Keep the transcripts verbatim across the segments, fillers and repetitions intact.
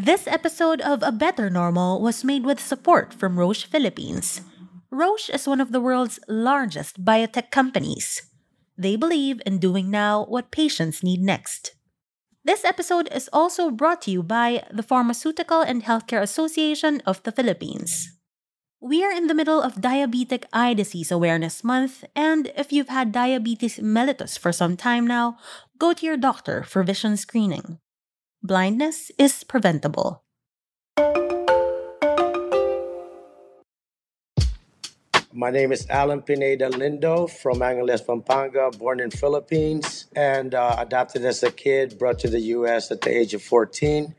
This episode of A Better Normal was made with support from Roche Philippines. Roche is one of the world's largest biotech companies. They believe in doing now what patients need next. This episode is also brought to you by the Pharmaceutical and Healthcare Association of the Philippines. We are in the middle of Diabetic Eye Disease Awareness Month, and if you've had diabetes mellitus for some time now, go to your doctor for vision screening. Blindness is preventable. My name is Alan Pineda Lindo from Angeles, Pampanga, born in Philippines and uh, adopted as a kid, brought to the U S at the age of fourteen.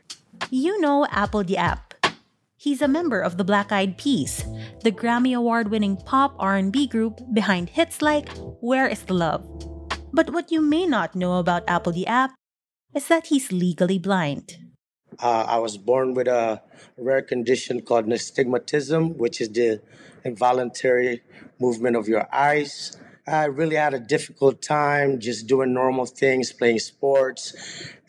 You know Apple the App. He's a member of the Black Eyed Peas, the Grammy Award-winning pop R and B group behind hits like Where is the Love? But what you may not know about Apple the App is that he's legally blind. Uh, I was born with a rare condition called nystagmatism, which is the involuntary movement of your eyes. I really had a difficult time just doing normal things, playing sports,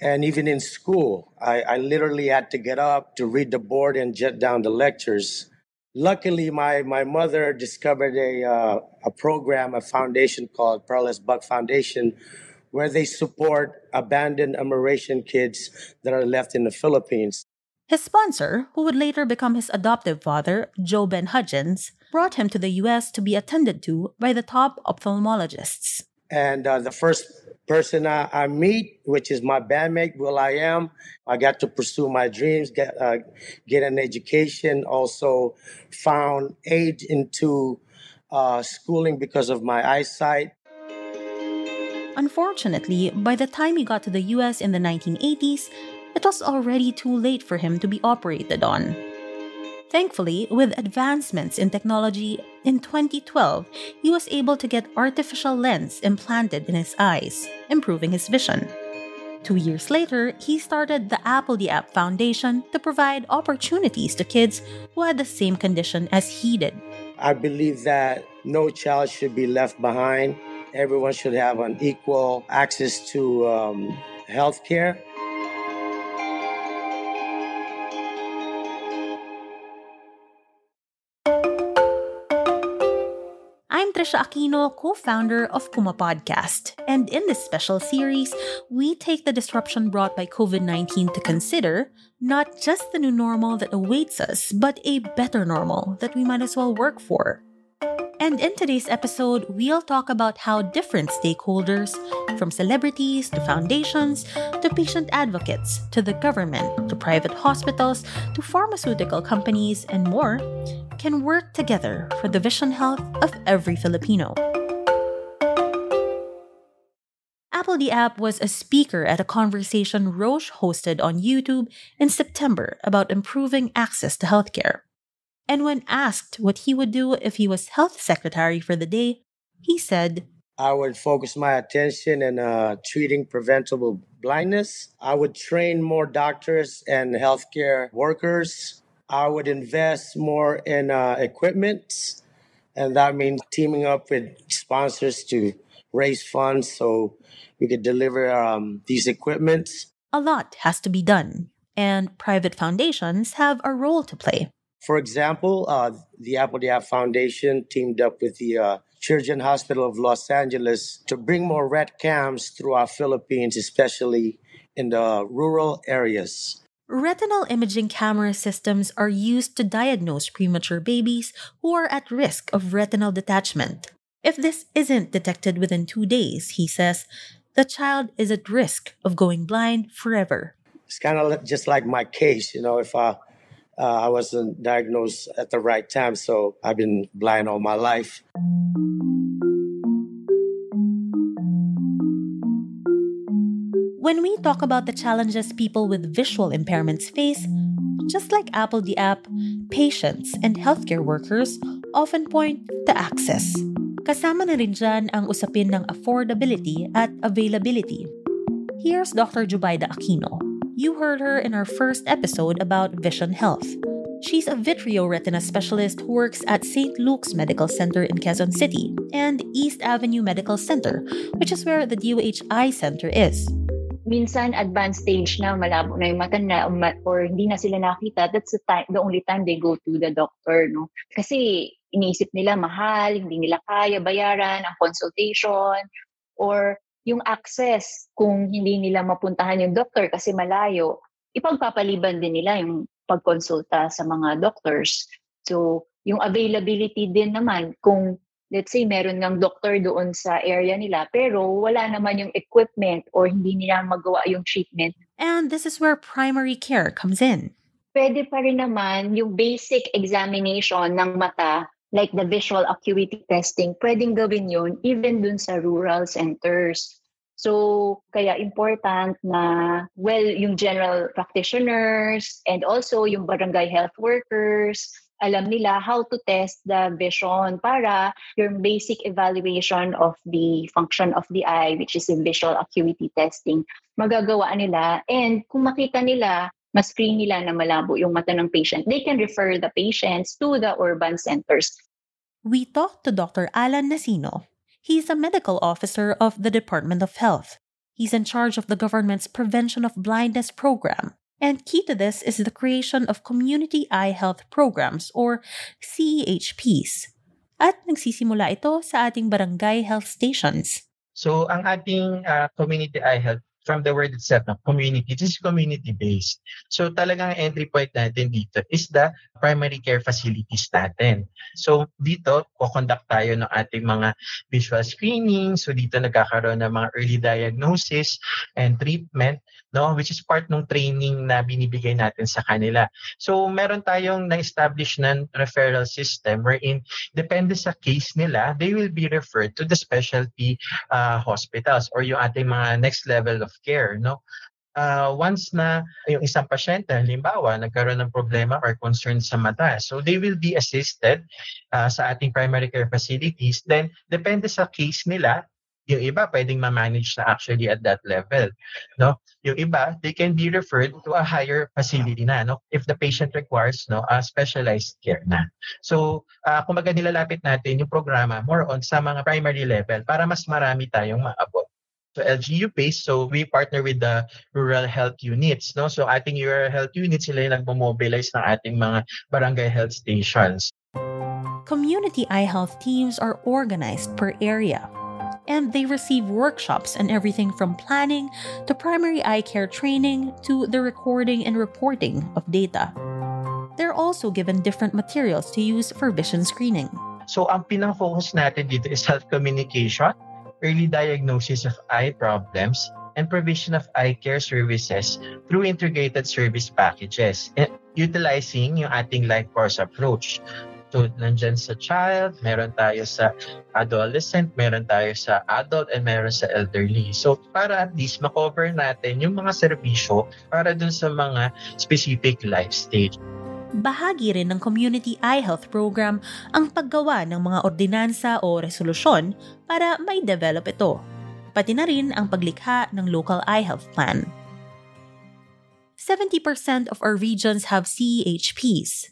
and even in school. I, I literally had to get up to read the board and jot down the lectures. Luckily, my, my mother discovered a, uh, a program, a foundation called Pearl S. Buck Foundation, where they support abandoned Amerasian kids that are left in the Philippines. His sponsor, who would later become his adoptive father, Joe Ben Hudgens, brought him to the U S to be attended to by the top ophthalmologists. And uh, the first person I, I meet, which is my bandmate, Will.i.am, I got to pursue my dreams, get, uh, get an education, also found aid into uh, schooling because of my eyesight. Unfortunately, by the time he got to the U S in the nineteen eighties, it was already too late for him to be operated on. Thankfully, with advancements in technology, in twenty twelve, he was able to get artificial lens implanted in his eyes, improving his vision. Two years later, he started the apl dot de dot ap Foundation to provide opportunities to kids who had the same condition as he did. I believe that no child should be left behind. Everyone should have an equal access to um, health care. Trisha Aquino, co-founder of Kuma Podcast. And in this special series, we take the disruption brought by covid nineteen to consider not just the new normal that awaits us, but a better normal that we might as well work for. And in today's episode, we'll talk about how different stakeholders, from celebrities to foundations, to patient advocates, to the government, to private hospitals, to pharmaceutical companies, and more, can work together for the vision health of every Filipino. apl dot de dot ap was a speaker at a conversation Roche hosted on YouTube in September about improving access to healthcare. And when asked what he would do if he was health secretary for the day, he said, I would focus my attention in uh, treating preventable blindness. I would train more doctors and healthcare workers. I would invest more in uh, equipment, and that means teaming up with sponsors to raise funds so we could deliver um, these equipments. A lot has to be done, and private foundations have a role to play. For example, uh, the apl dot de dot ap Foundation teamed up with the uh, Children's Hospital of Los Angeles to bring more retcams throughout Philippines, especially in the rural areas. Retinal imaging camera systems are used to diagnose premature babies who are at risk of retinal detachment. If this isn't detected within two days, he says, the child is at risk of going blind forever. It's kind of just like my case, you know, if I... Uh, I wasn't diagnosed at the right time, so I've been blind all my life. When we talk about the challenges people with visual impairments face, just like apl dot de dot ap, patients and healthcare workers often point to access. Kasama na rin dyan ang usapin ng affordability at availability. Here's Doctor Jubaida Aquino. You heard her in our first episode about vision health. She's a vitreoretina specialist who works at Saint Luke's Medical Center in Quezon City and East Avenue Medical Center, which is where the D O H Eye Center is. minsan advanced stage na, malabo na yung mata na, or hindi na sila nakita, that's the time, the only time they go to the doctor, no? Kasi iniisip nila mahal, hindi nila kaya bayaran ang consultation, or yung access kung hindi nila mapuntahan yung doctor kasi malayo, ipagpapaliban din nila yung pagkonsulta sa mga doctors. So, yung availability din naman, kung let's say meron ng doctor doon sa area nila pero wala naman yung equipment or hindi nila magawa yung treatment. And this is where primary care comes in. Pwede pa rin naman yung basic examination ng mata, like the visual acuity testing, pwedeng gawin yun even dun sa rural centers. So, kaya important na, well, yung general practitioners and also yung barangay health workers, alam nila how to test the vision para your basic evaluation of the function of the eye, which is in visual acuity testing, magagawa nila. And kung makita nila, ma-screen nila na malabo yung mata ng patient, they can refer the patients to the urban centers. We talked to Doctor Alan Nasino. He's a medical officer of the Department of Health. He's in charge of the government's Prevention of Blindness program. And key to this is the creation of Community Eye Health Programs, or C E H Ps. At nagsisimula ito sa ating barangay health stations. So, ang ating uh, Community Eye Health, from the word itself, community, this is community-based. So talagang entry point natin dito is the primary care facilities natin. So dito, kukonduct tayo ng ating mga visual screening. So dito nagkakaroon ng mga early diagnosis and treatment, no, which is part ng training na binibigay natin sa kanila. So meron tayong na-establish ng referral system wherein, depende sa case nila, they will be referred to the specialty uh, hospitals or yung ating mga next level of care, no? Uh, once na yung isang pasyente, halimbawa, nagkaroon ng problema or concern sa mata, so they will be assisted uh, sa ating primary care facilities. Then, depende sa case nila, yung iba pwedeng ma-manage na actually at that level, no? Yung iba, they can be referred to a higher facility na, no? If the patient requires, no, a specialized care na. So, uh, kumaga nilalapit natin yung programa more on sa mga primary level para mas marami tayong maabot. So L G U-based, so we partner with the rural health units, no? So ating rural health units, sila yung nagmobilize ng ating mga barangay health stations. Community eye health teams are organized per area, and they receive workshops and everything from planning to primary eye care training to the recording and reporting of data. They're also given different materials to use for vision screening. So ang pinang-focus natin dito is health communication, early diagnosis of eye problems, and provision of eye care services through integrated service packages, and utilizing yung ating life course approach. So, nandyan sa child, meron tayo sa adolescent, meron tayo sa adult, and meron sa elderly. So, para at least makover natin yung mga serbisyo para dun sa mga specific life stage. Bahagi rin ng Community Eye Health Program ang paggawa ng mga ordinansa o resolusyon para may develop ito, pati na rin ang paglikha ng local eye health plan. seventy percent of our regions have C E H Ps.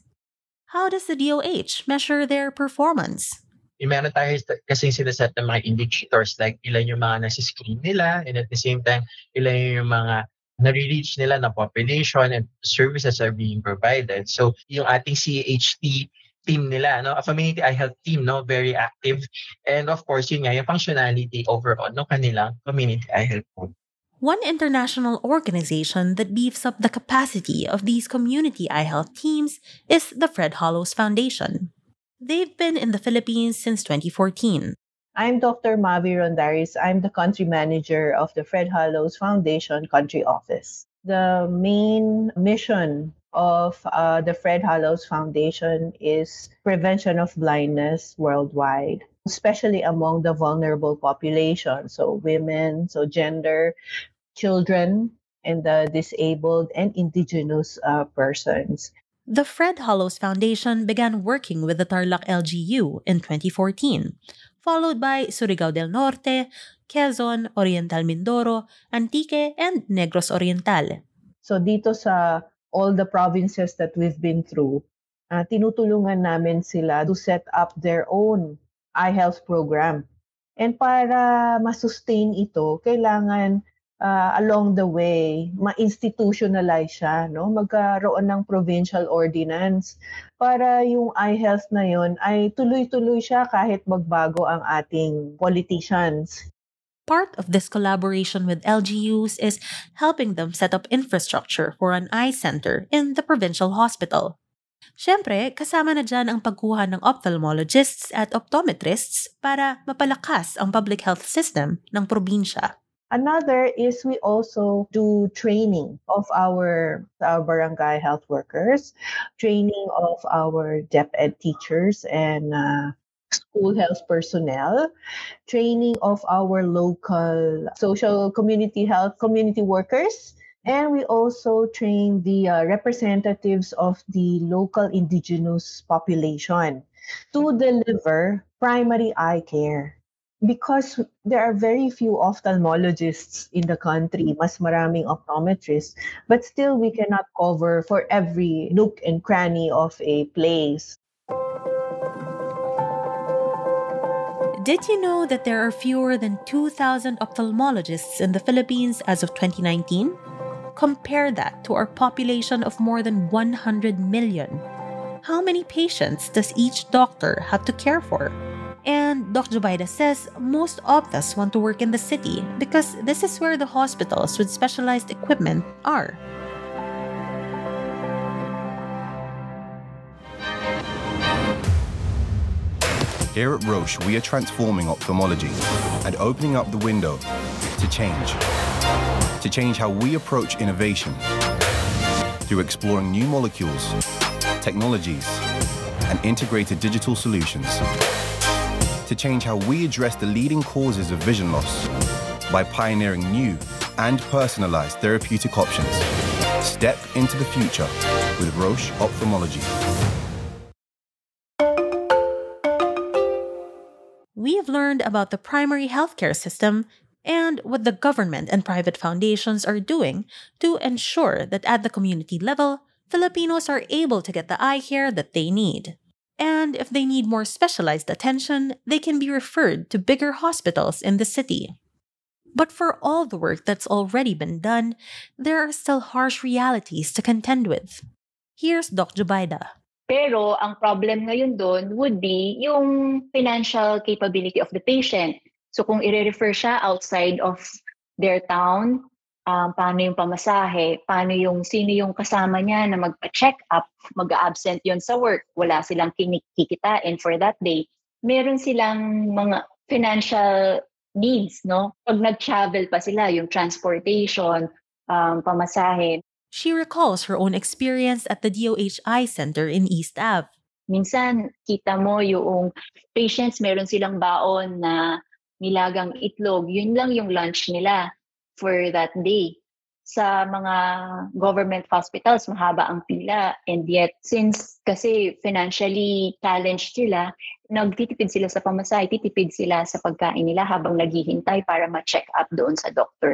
How does the D O H measure their performance? Meron tayo kasi sinaset ng mga indicators like ilan yung mga nasi-screen nila, and at the same time, ilan yung mga nare-reach nila na population and services are being provided. So, yung ating C H T team nila, no, a community eye health team, no, very active. And of course, yun nga, yung functionality overall ng no, kanilang community eye health team. One international organization that beefs up the capacity of these community eye health teams is the Fred Hollows Foundation. They've been in the Philippines since twenty fourteen. I'm Doctor Mavi Rondaris. I'm the country manager of the Fred Hollows Foundation Country Office. The main mission of uh, the Fred Hollows Foundation is prevention of blindness worldwide, especially among the vulnerable population, so women, so gender, children, and the disabled and indigenous uh, persons. The Fred Hollows Foundation began working with the Tarlac L G U in twenty fourteen, followed by Surigao del Norte, Quezon, Oriental Mindoro, Antique, and Negros Oriental. So dito sa all the provinces that we've been through, uh, tinutulungan namin sila to set up their own eye health program. And para masustain ito, kailangan uh, along the way, ma-institutionalize siya, no? Magkaroon ng provincial ordinance para yung eye health na yun ay tuloy-tuloy siya kahit magbago ang ating politicians. Part of this collaboration with L G Us is helping them set up infrastructure for an eye center in the provincial hospital. Siyempre, kasama na dyan ang pagkuha ng ophthalmologists at optometrists para mapalakas ang public health system ng probinsya. Another is we also do training of our, our barangay health workers, training of our DepEd teachers and uh, school health personnel, training of our local social community health community workers, and we also train the uh, representatives of the local indigenous population to deliver primary eye care. Because there are very few ophthalmologists in the country, mas maraming optometrists, but still we cannot cover for every nook and cranny of a place. Did you know that there are fewer than two thousand ophthalmologists in the Philippines as of twenty nineteen? Compare that to our population of more than one hundred million. How many patients does each doctor have to care for? And Doc Jubaida says most optas want to work in the city because this is where the hospitals with specialized equipment are. Here at Roche, we are transforming ophthalmology and opening up the window to change. To change how we approach innovation through exploring new molecules, technologies, and integrated digital solutions. To change how we address the leading causes of vision loss by pioneering new and personalized therapeutic options. Step into the future with Roche Ophthalmology. We have learned about the primary healthcare system and what the government and private foundations are doing to ensure that at the community level, Filipinos are able to get the eye care that they need. And if they need more specialized attention, they can be referred to bigger hospitals in the city. But for all the work that's already been done, there are still harsh realities to contend with. Here's Doc Jubaida. Pero ang problem ngayon doon would be yung financial capability of the patient. So kung i-refer siya outside of their town, Um, paano yung pamasahe, paano yung sino yung kasama niya na magpa-check up, mag-absent yun sa work, wala silang kinikikitain for that day. Meron silang mga financial needs, no? Pag nag-travel pa sila, yung transportation, um, pamasahe. She recalls her own experience at the D O H Eye Center in East Ave. Minsan, kita mo yung patients, meron silang baon na nilagang itlog, yun lang yung lunch nila for that day. Sa mga government hospitals, mahaba ang pila. And yet, since kasi financially challenged sila, nagtitipid sila sa pamasahe, titipid sila sa pagkain nila habang naghihintay para ma-check up doon sa doctor.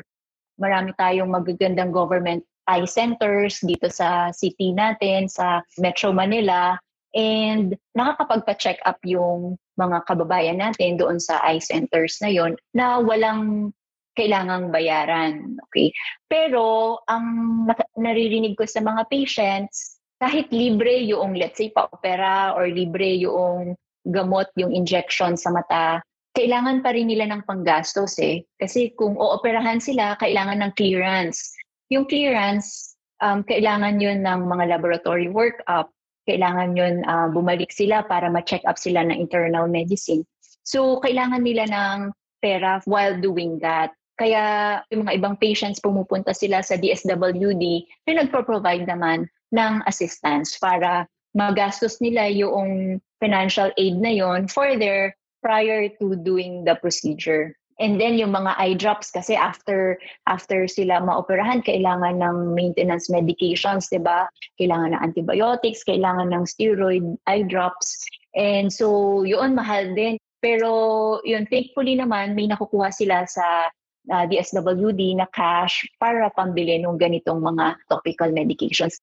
Marami tayong magagandang government eye centers dito sa city natin, sa Metro Manila. And nakakapagpa-check up yung mga kababayan natin doon sa eye centers na yon na walang kailangang bayaran, okay? Pero ang naririnig ko sa mga patients, kahit libre yung, let's say, pa-opera or libre yung gamot, yung injection sa mata, kailangan pa rin nila ng panggastos eh. Kasi kung ooperahan sila, kailangan ng clearance. Yung clearance, um, kailangan yun ng mga laboratory workup. Kailangan yun uh, bumalik sila para ma-check up sila ng internal medicine. So, kailangan nila ng pera while doing that. Kaya yung mga ibang patients pumupunta sila sa D S W D na nagpo-provide naman ng assistance para magastos nila yung financial aid na yon for their prior to doing the procedure. And then yung mga eye drops kasi after after sila maoperahan, kailangan ng maintenance medications, diba? Kailangan ng antibiotics, kailangan ng steroid eye drops. And so yun, mahal din. Pero yun, thankfully naman, may nakukuha sila sa Uh, D S W D na cash para pambili ng ganitong mga topical medications.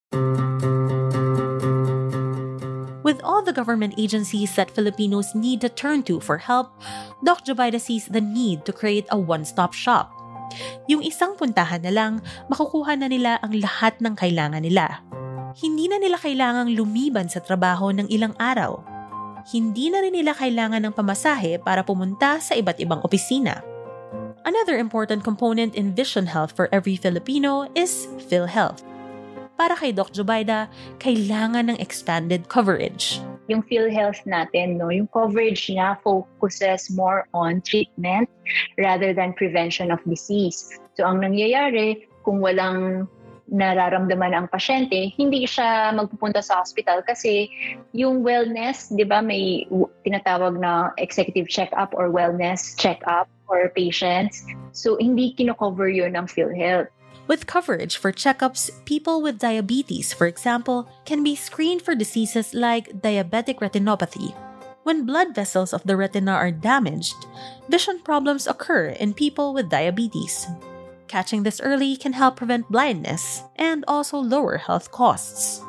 With all the government agencies that Filipinos need to turn to for help, Doc Jubaida sees the need to create a one-stop shop, Yung isang puntahan na lang, makukuha na nila ang lahat ng kailangan nila. Hindi na nila kailangang lumiban sa trabaho ng ilang araw. Hindi na rin nila kailangan ng pamasahe para pumunta sa iba't ibang opisina. Another important component in vision health for every Filipino is PhilHealth. Para kay Doc Jubaida, kailangan ng expanded coverage. Yung PhilHealth natin, no, yung coverage niya focuses more on treatment rather than prevention of disease. So ang nangyayari, kung walang nararamdaman ang pasyente, hindi siya magpupunta sa hospital kasi yung wellness, di ba, may tinatawag na executive check-up or wellness check-up for patients. So hindi kino-cover yun ng PhilHealth. With coverage for checkups, people with diabetes, for example, can be screened for diseases like diabetic retinopathy. When blood vessels of the retina are damaged, vision problems occur in people with diabetes. Catching this early can help prevent blindness and also lower health costs.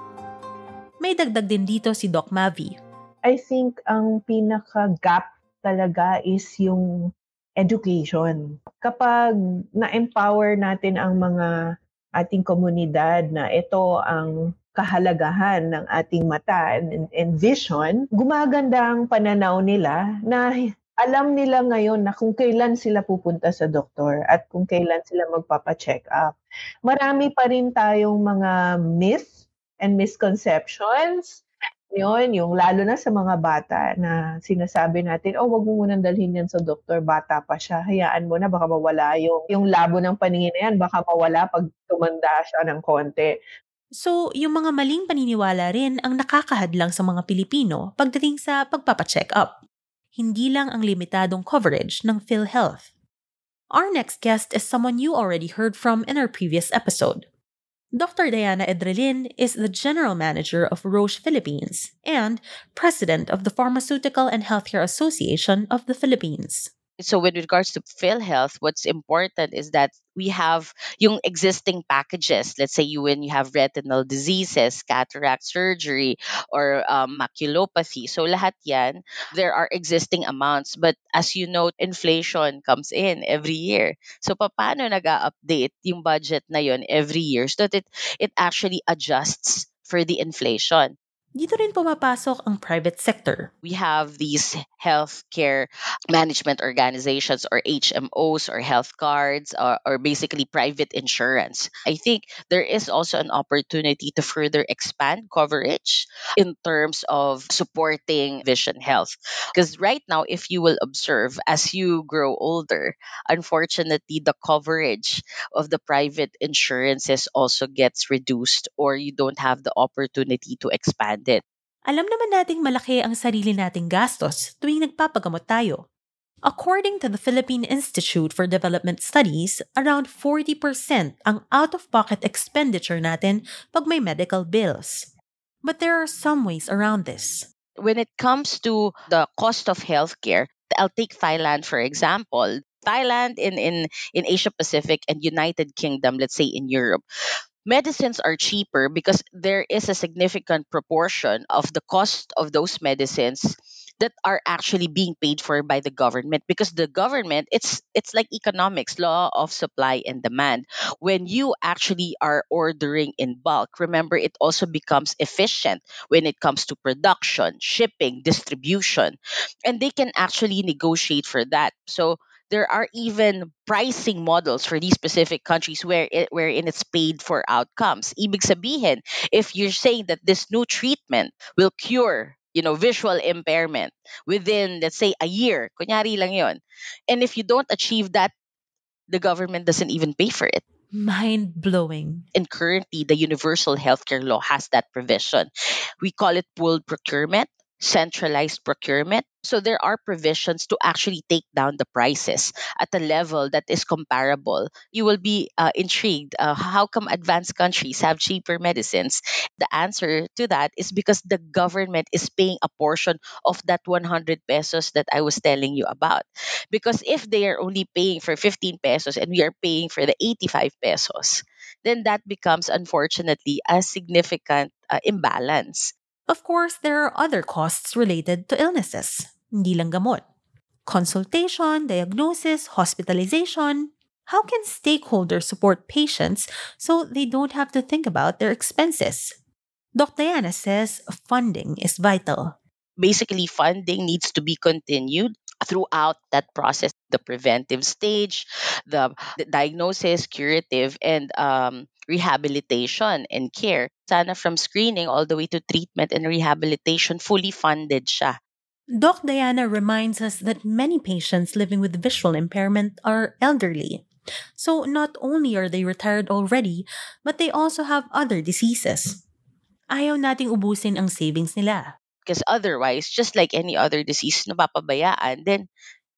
May dagdag din dito si Doc Mavi. I think ang pinaka-gap talaga is yung education. Kapag na-empower natin ang mga ating komunidad na ito ang kahalagahan ng ating mata and, and vision, gumaganda ang pananaw nila na alam nila ngayon na kung kailan sila pupunta sa doktor at kung kailan sila magpapa-check up. Marami pa rin tayong mga myths and misconceptions. Yun, yung lalo na sa mga bata na sinasabi natin, oh, wag mo munang dalhin yan sa doktor, bata pa siya, hayaan mo na, baka mawala yung, yung labo ng paningin na yan, baka mawala pag tumanda siya ng konti. So, yung mga maling paniniwala rin ang nakakahadlang sa mga Pilipino pagdating sa pagpapa-check up. Hindi lang ang limitadong coverage ng PhilHealth. Our next guest is someone you already heard from in our previous episode. Doctor Diana Edrelin is the General Manager of Roche Philippines and President of the Pharmaceutical and Healthcare Association of the Philippines. So with regards to PhilHealth, what's important is that we have yung existing packages. Let's say you when you have retinal diseases, cataract surgery, or um, maculopathy. So lahat yan, there are existing amounts. But as you know, inflation comes in every year. So paano nag-update yung budget na yon every year so that it, it actually adjusts for the inflation. Dito rin pumapasok ang private sector. We have these healthcare management organizations or H M Os or health cards or, or basically private insurance. I think there is also an opportunity to further expand coverage in terms of supporting vision health. Because right now, if you will observe, as you grow older, unfortunately, the coverage of the private insurances also gets reduced or you don't have the opportunity to expand. Alam naman nating malaki ang sarili nating gastos tuwing nagpapagamot tayo. According to the Philippine Institute for Development Studies, around forty percent ang out-of-pocket expenditure natin pag may medical bills. But there are some ways around this. When it comes to the cost of healthcare, I'll take Thailand for example. Thailand in, in, in Asia Pacific and United Kingdom, let's say in Europe. Medicines are cheaper because there is a significant proportion of the cost of those medicines that are actually being paid for by the government because the government, it's it's like economics, law of supply and demand. When you actually are ordering in bulk, remember, it also becomes efficient when it comes to production, shipping, distribution, and they can actually negotiate for that. So there are even pricing models for these specific countries where it, wherein it's paid for outcomes. Ibig sabihin, if you're saying that this new treatment will cure, you know, visual impairment within, let's say, a year, kunyari lang yon, and if you don't achieve that, the government doesn't even pay for it. Mind-blowing. And currently, the universal healthcare law has that provision. We call it pooled procurement, centralized procurement. So there are provisions to actually take down the prices at a level that is comparable. You will be uh, intrigued. Uh, how come advanced countries have cheaper medicines? The answer to that is because the government is paying a portion of that one hundred pesos that I was telling you about. Because if they are only paying for fifteen pesos and we are paying for the eighty-five pesos, then that becomes, unfortunately, a significant uh, imbalance. Of course, there are other costs related to illnesses. Hindi lang gamot. Consultation, diagnosis, hospitalization. How can stakeholders support patients so they don't have to think about their expenses? Doctor Yana says funding is vital. Basically, funding needs to be continued throughout that process, the preventive stage, the, the diagnosis, curative, and um, rehabilitation and care. Sana from screening all the way to treatment and rehabilitation, fully funded siya. Doc Diana reminds us that many patients living with visual impairment are elderly. So not only are they retired already, but they also have other diseases. Ayaw nating ubusin ang savings nila. Because otherwise, just like any other disease, napapabayaan, then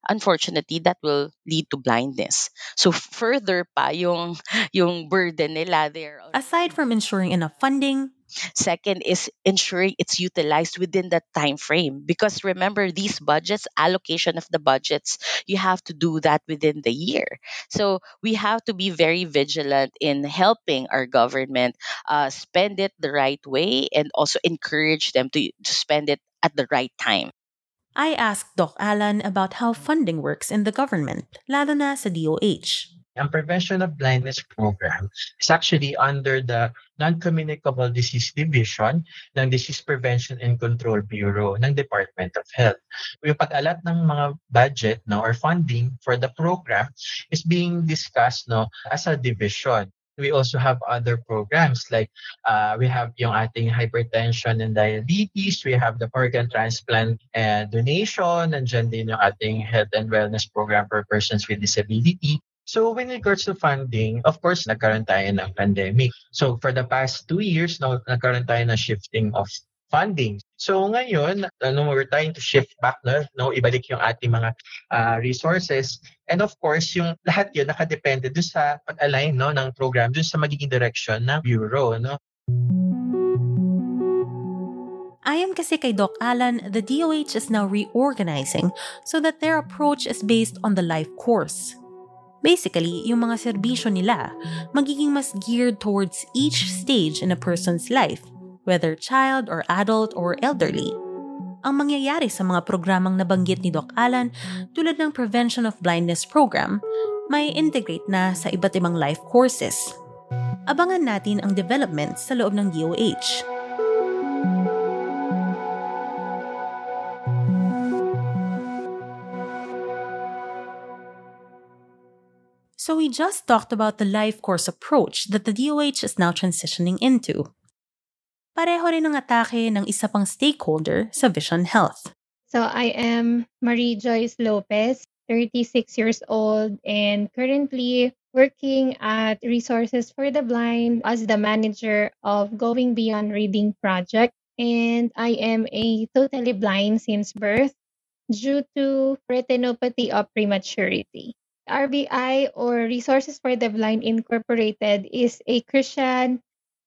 unfortunately, that will lead to blindness. So further pa yung, yung burden nila there. Aside from ensuring enough funding, second is ensuring it's utilized within that time frame. Because remember, these budgets, allocation of the budgets, you have to do that within the year. So we have to be very vigilant in helping our government uh, spend it the right way and also encourage them to, to spend it at the right time. I asked Doc Alan about how funding works in the government, lalo na sa D O H. Ang Prevention of Blindness Program is actually under the Non-Communicable Disease Division ng Disease Prevention and Control Bureau ng Department of Health. Yung pag-alat ng mga budget no, or funding for the program is being discussed no, as a division. We also have other programs like uh, we have yung ating hypertension and diabetes, we have the organ transplant and donation, and dyan din yung ating health and wellness program for persons with disability. So when it regards to funding, of course, nagkaroon tayo ng pandemic. So for the past two years, no, nagkaroon tayo ng shifting of funding. So ngayon, ano, we're trying to shift back, no, no ibalik yung ating mga uh, resources. And of course, yung lahat yun nakadepende doon sa pag-align no, ng program, doon sa magiging direction ng bureau. No? Ayon kasi kay Doc Alan, the D O H is now reorganizing so that their approach is based on the life course. Basically, yung mga serbisyo nila magiging mas geared towards each stage in a person's life, whether child or adult or elderly. Ang mangyayari sa mga programang nabanggit ni Doc Alan tulad ng Prevention of Blindness Program, may integrate na sa iba't ibang life courses. Abangan natin ang development sa loob ng D O H. So we just talked about the life course approach that the D O H is now transitioning into. Pareho rin ang atake ng isa pang stakeholder sa Vision Health. So I am Marie Joyce Lopez, thirty-six years old, and currently working at Resources for the Blind as the manager of Going Beyond Reading Project. And I am a totally blind since birth due to retinopathy of prematurity. R B I, or Resources for the Blind Incorporated, is a Christian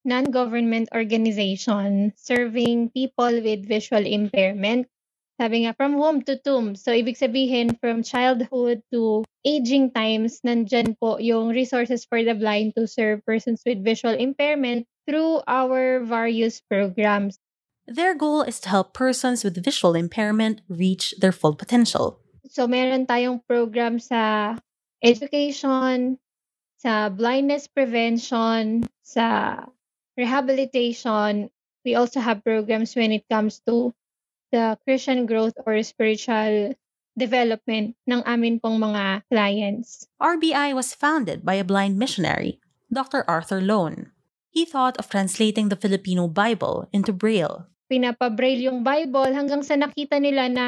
non-government organization serving people with visual impairment. Sabi nga, from womb to tomb. So, ibig sabihin, from childhood to aging times, nandyan po yung Resources for the Blind to serve persons with visual impairment through our various programs. Their goal is to help persons with visual impairment reach their full potential. So, meron tayong program sa education, sa blindness prevention, sa rehabilitation. We also have programs when it comes to the Christian growth or spiritual development ng amin pong mga clients. R B I was founded by a blind missionary, Doctor Arthur Lone. He thought of translating the Filipino Bible into Braille. Pinapa-Braille yung Bible hanggang sa nakita nila na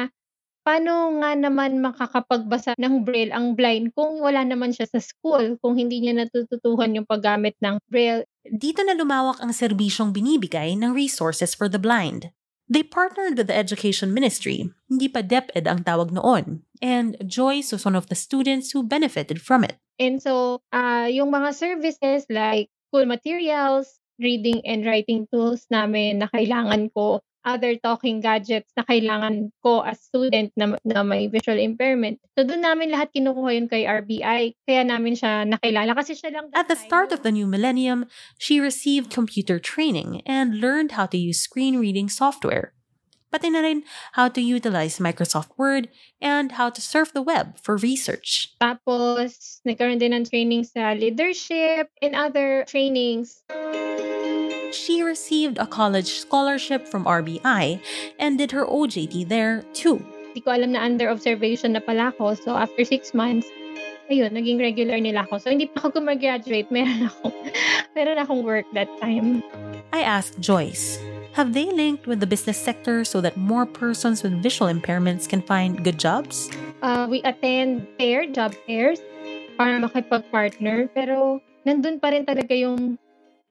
paano nga naman makakapagbasa ng Braille ang blind kung wala naman siya sa school, kung hindi niya natututuhan yung paggamit ng Braille? Dito na lumawak ang serbisyong binibigay ng Resources for the Blind. They partnered with the Education Ministry, hindi pa DepEd ang tawag noon, and Joyce was one of the students who benefited from it. And so, uh, yung mga services like school materials, reading and writing tools namin na kailangan ko, other talking gadgets na kailangan ko as student na, na may visual impairment. So doon namin lahat kinukuha yun kay R B I, kaya namin siya nakilala kasi siya lang. At the start of the new millennium, she received computer training and learned how to use screen reading software. pati na rin how to utilize Microsoft Word and how to surf the web for research. Tapos, nagkaroon din ng training sa leadership and other trainings. She received a college scholarship from R B I and did her O J T there too. Di ko alam na under observation na pala ako. So after six months, ayun, naging regular nila ako. So hindi pa ako gumagraduate, meron akong, meron akong work that time. I asked Joyce, have they linked with the business sector so that more persons with visual impairments can find good jobs? Uh, we attend fair, job fairs para makipag-partner. Pero nandun pa rin talaga yung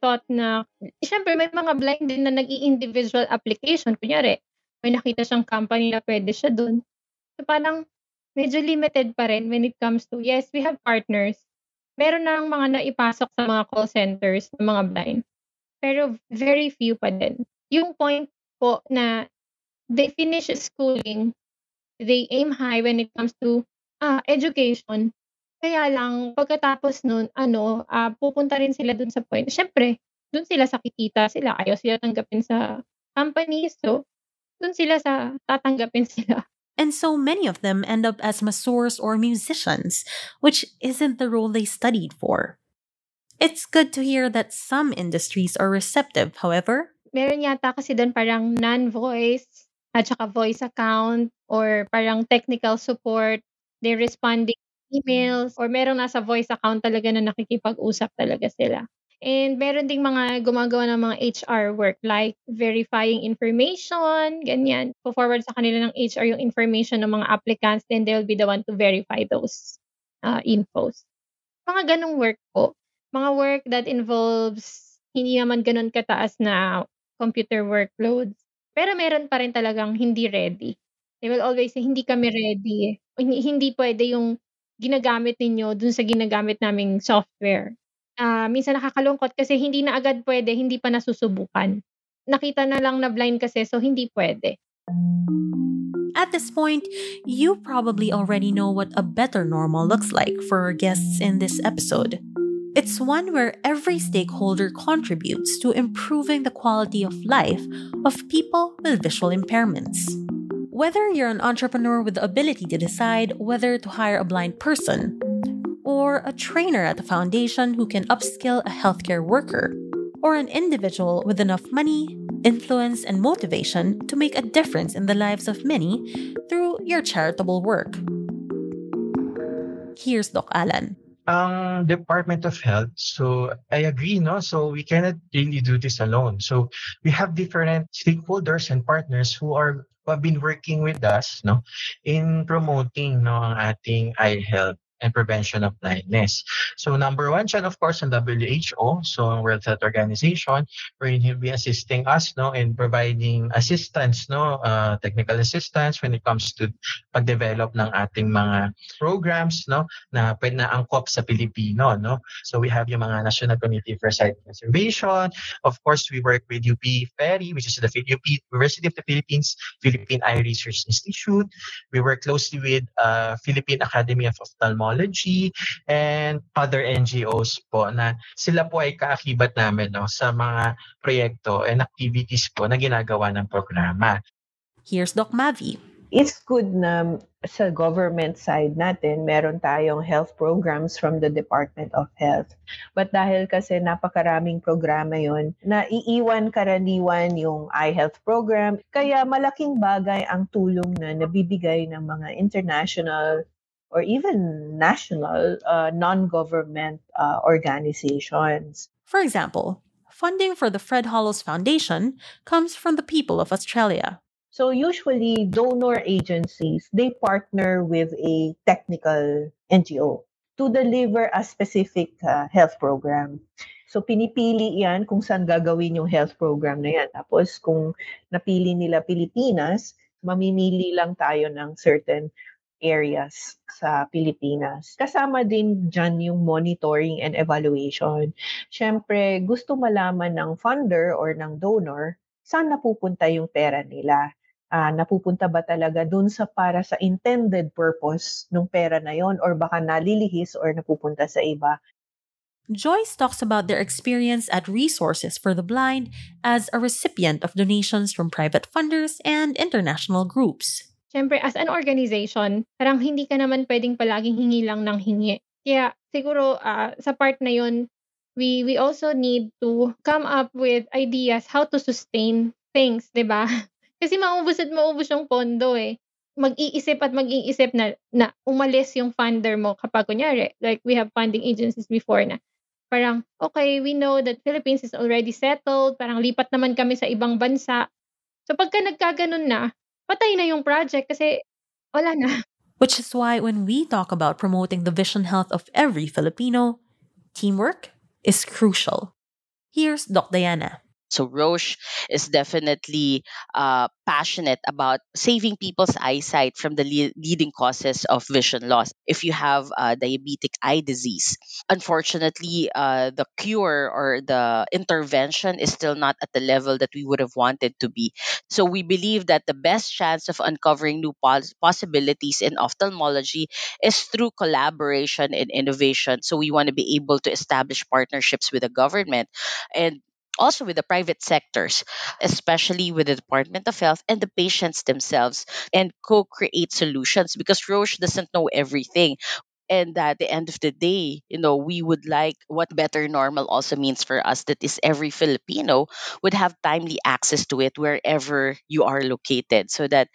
thought na, syempre may mga blind din na nag-i-individual application. Kunyari, may nakita siyang company na pwede siya dun. So parang medyo limited pa rin when it comes to, yes, we have partners. Meron na mga naipasok sa mga call centers ng mga blind. Pero very few pa din. Yung point po na they finish schooling, they aim high when it comes to ah, education. Kaya lang, pagkatapos nun, ano, ah, pupunta rin sila dun sa point. Siyempre, dun sila sa kikita sila. Ayaw sila tanggapin sa companies. So, dun sila sa tatanggapin sila. And so many of them end up as masseurs or musicians, which isn't the role they studied for. It's good to hear that some industries are receptive, however. Meron yata kasi doon parang non-voice at saka voice account or parang technical support. They're responding emails or meron nasa voice account talaga na nakikipag-usap talaga sila. And meron ding mga gumagawa ng mga H R work like verifying information, ganyan. Po-forward sa kanila ng H R yung information ng mga applicants, then they'll be the one to verify those uh, infos. Mga ganong work po. Mga work that involves hindi naman ganon kataas na computer workloads. Pero meron pa rin talagang hindi ready. They will always say, hindi kami ready. Hindi pwede yung ginagamit ninyo dun sa ginagamit naming software. Uh, minsan nakakalungkot kasi hindi na agad pwede, hindi pa nasusubukan. Nakita na lang na blind kasi, so hindi pwede. At this point, you probably already know what a better normal looks like for our guests in this episode. It's one where every stakeholder contributes to improving the quality of life of people with visual impairments. Whether you're an entrepreneur with the ability to decide whether to hire a blind person, or a trainer at a foundation who can upskill a healthcare worker, or an individual with enough money, influence, and motivation to make a difference in the lives of many through your charitable work. Here's Doc Alan. Ang um, Department of Health, so I agree, no? So we cannot really do this alone. So we have different stakeholders and partners who are who have been working with us, no, in promoting, no, ang ating eye health and prevention of blindness. So number one, siya, of course, ang W H O, so ang World Health Organization, wherein he'll be assisting us, no, in providing assistance, no, uh, technical assistance when it comes to pag-develop ng ating mga programs, no, na pwede na angkop sa Pilipino, no. So we have yung mga National Committee for Sight Conservation. Of course, we work with U P Ferry, which is the U P University of the Philippines, Philippine Eye Research Institute. We work closely with uh, Philippine Academy of Ophthalmology and other N G Os po na sila po ay kaakibat namin, no, sa mga proyekto and activities po na ginagawa ng programa. Here's Doc Mavi. It's good na sa government side natin, meron tayong health programs from the Department of Health. But dahil kasi napakaraming programa yun, naiiwan karaniwan yung eye health program. Kaya malaking bagay ang tulong na nabibigay ng mga international or even national uh, non-government uh, organizations. For example, funding for the Fred Hollows Foundation comes from the people of Australia. So usually donor agencies, they partner with a technical N G O to deliver a specific uh, health program. So pinipili yan kung saan gagawin yung health program na yan. Tapos kung napili nila Pilipinas, mamimili lang tayo ng certain areas sa Pilipinas. Kasama din dyan yung monitoring and evaluation. Siyempre, gusto malaman ng funder or ng donor saan napupunta yung pera nila. Uh, napupunta ba talaga dun sa para sa intended purpose ng pera na yon or baka nalilihis or napupunta sa iba. Joyce talks about their experience at Resources for the Blind as a recipient of donations from private funders and international groups. Siyempre, as an organization, parang hindi ka naman pwedeng palaging hingi lang ng hingi. Kaya siguro uh, sa part na yun, we, we also need to come up with ideas how to sustain things, di ba? Kasi maubos at maubos yung pondo eh. Mag-iisip at mag-iisip na, na umalis yung funder mo kapag kunyari. Like we have funding agencies before na parang, okay, we know that Philippines is already settled. Parang lipat naman kami sa ibang bansa. So pagka nagkaganon na, patay na yung project kasi wala na. Which is why when we talk about promoting the vision health of every Filipino, teamwork is crucial. Here's Doc Diana. So Roche is definitely uh, passionate about saving people's eyesight from the le- leading causes of vision loss. If you have uh, diabetic eye disease, unfortunately, uh, the cure or the intervention is still not at the level that we would have wanted to be. So we believe that the best chance of uncovering new pos- possibilities in ophthalmology is through collaboration and innovation. So we want to be able to establish partnerships with the government and also with the private sectors, especially with the Department of Health and the patients themselves, and co-create solutions because Roche doesn't know everything. And at the end of the day, you know, we would like what better normal also means for us, that is every Filipino would have timely access to it wherever you are located, so that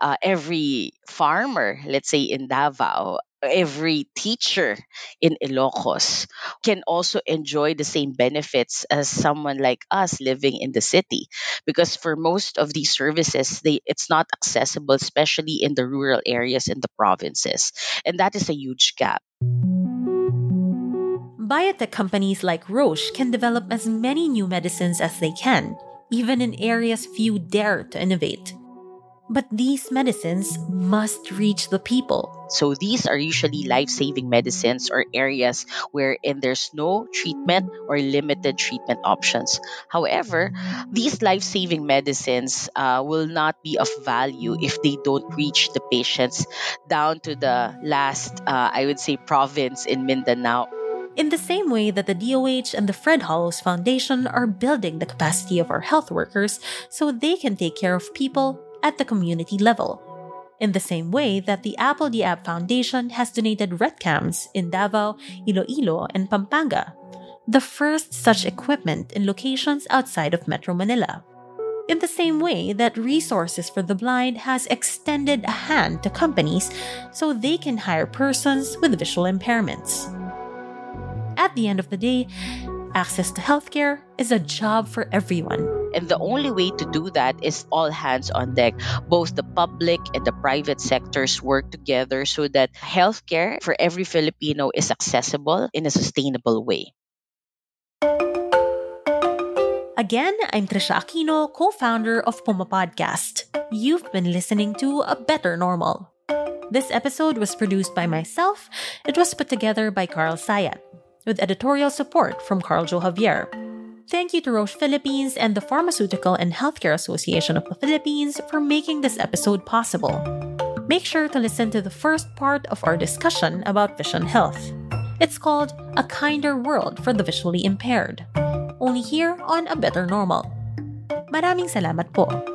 uh, every farmer, let's say in Davao, every teacher in Ilocos can also enjoy the same benefits as someone like us living in the city. Because for most of these services, they, it's not accessible, especially in the rural areas in the provinces. And that is a huge gap. Biotech companies like Roche can develop as many new medicines as they can, even in areas few dare to innovate. But these medicines must reach the people. So these are usually life-saving medicines or areas wherein there's no treatment or limited treatment options. However, these life-saving medicines uh, will not be of value if they don't reach the patients down to the last, uh, I would say, province in Mindanao. In the same way that the D O H and the Fred Hollows Foundation are building the capacity of our health workers so they can take care of people at the community level. In the same way that the apl dot d e dot a p Foundation has donated retcams in Davao, Iloilo, and Pampanga, the first such equipment in locations outside of Metro Manila. In the same way that Resources for the Blind has extended a hand to companies so they can hire persons with visual impairments. At the end of the day, access to healthcare is a job for everyone. And the only way to do that is all hands on deck. Both the public and the private sectors work together so that healthcare for every Filipino is accessible in a sustainable way. Again, I'm Trisha Aquino, co-founder of Kuma Podcast. You've been listening to A Better Normal. This episode was produced by myself. It was put together by Carl Sayat, with editorial support from Carl-Jo Javier. Thank you to Roche Philippines and the Pharmaceutical and Healthcare Association of the Philippines for making this episode possible. Make sure to listen to the first part of our discussion about vision health. It's called A Kinder World for the Visually Impaired. Only here on A Better Normal. Maraming salamat po.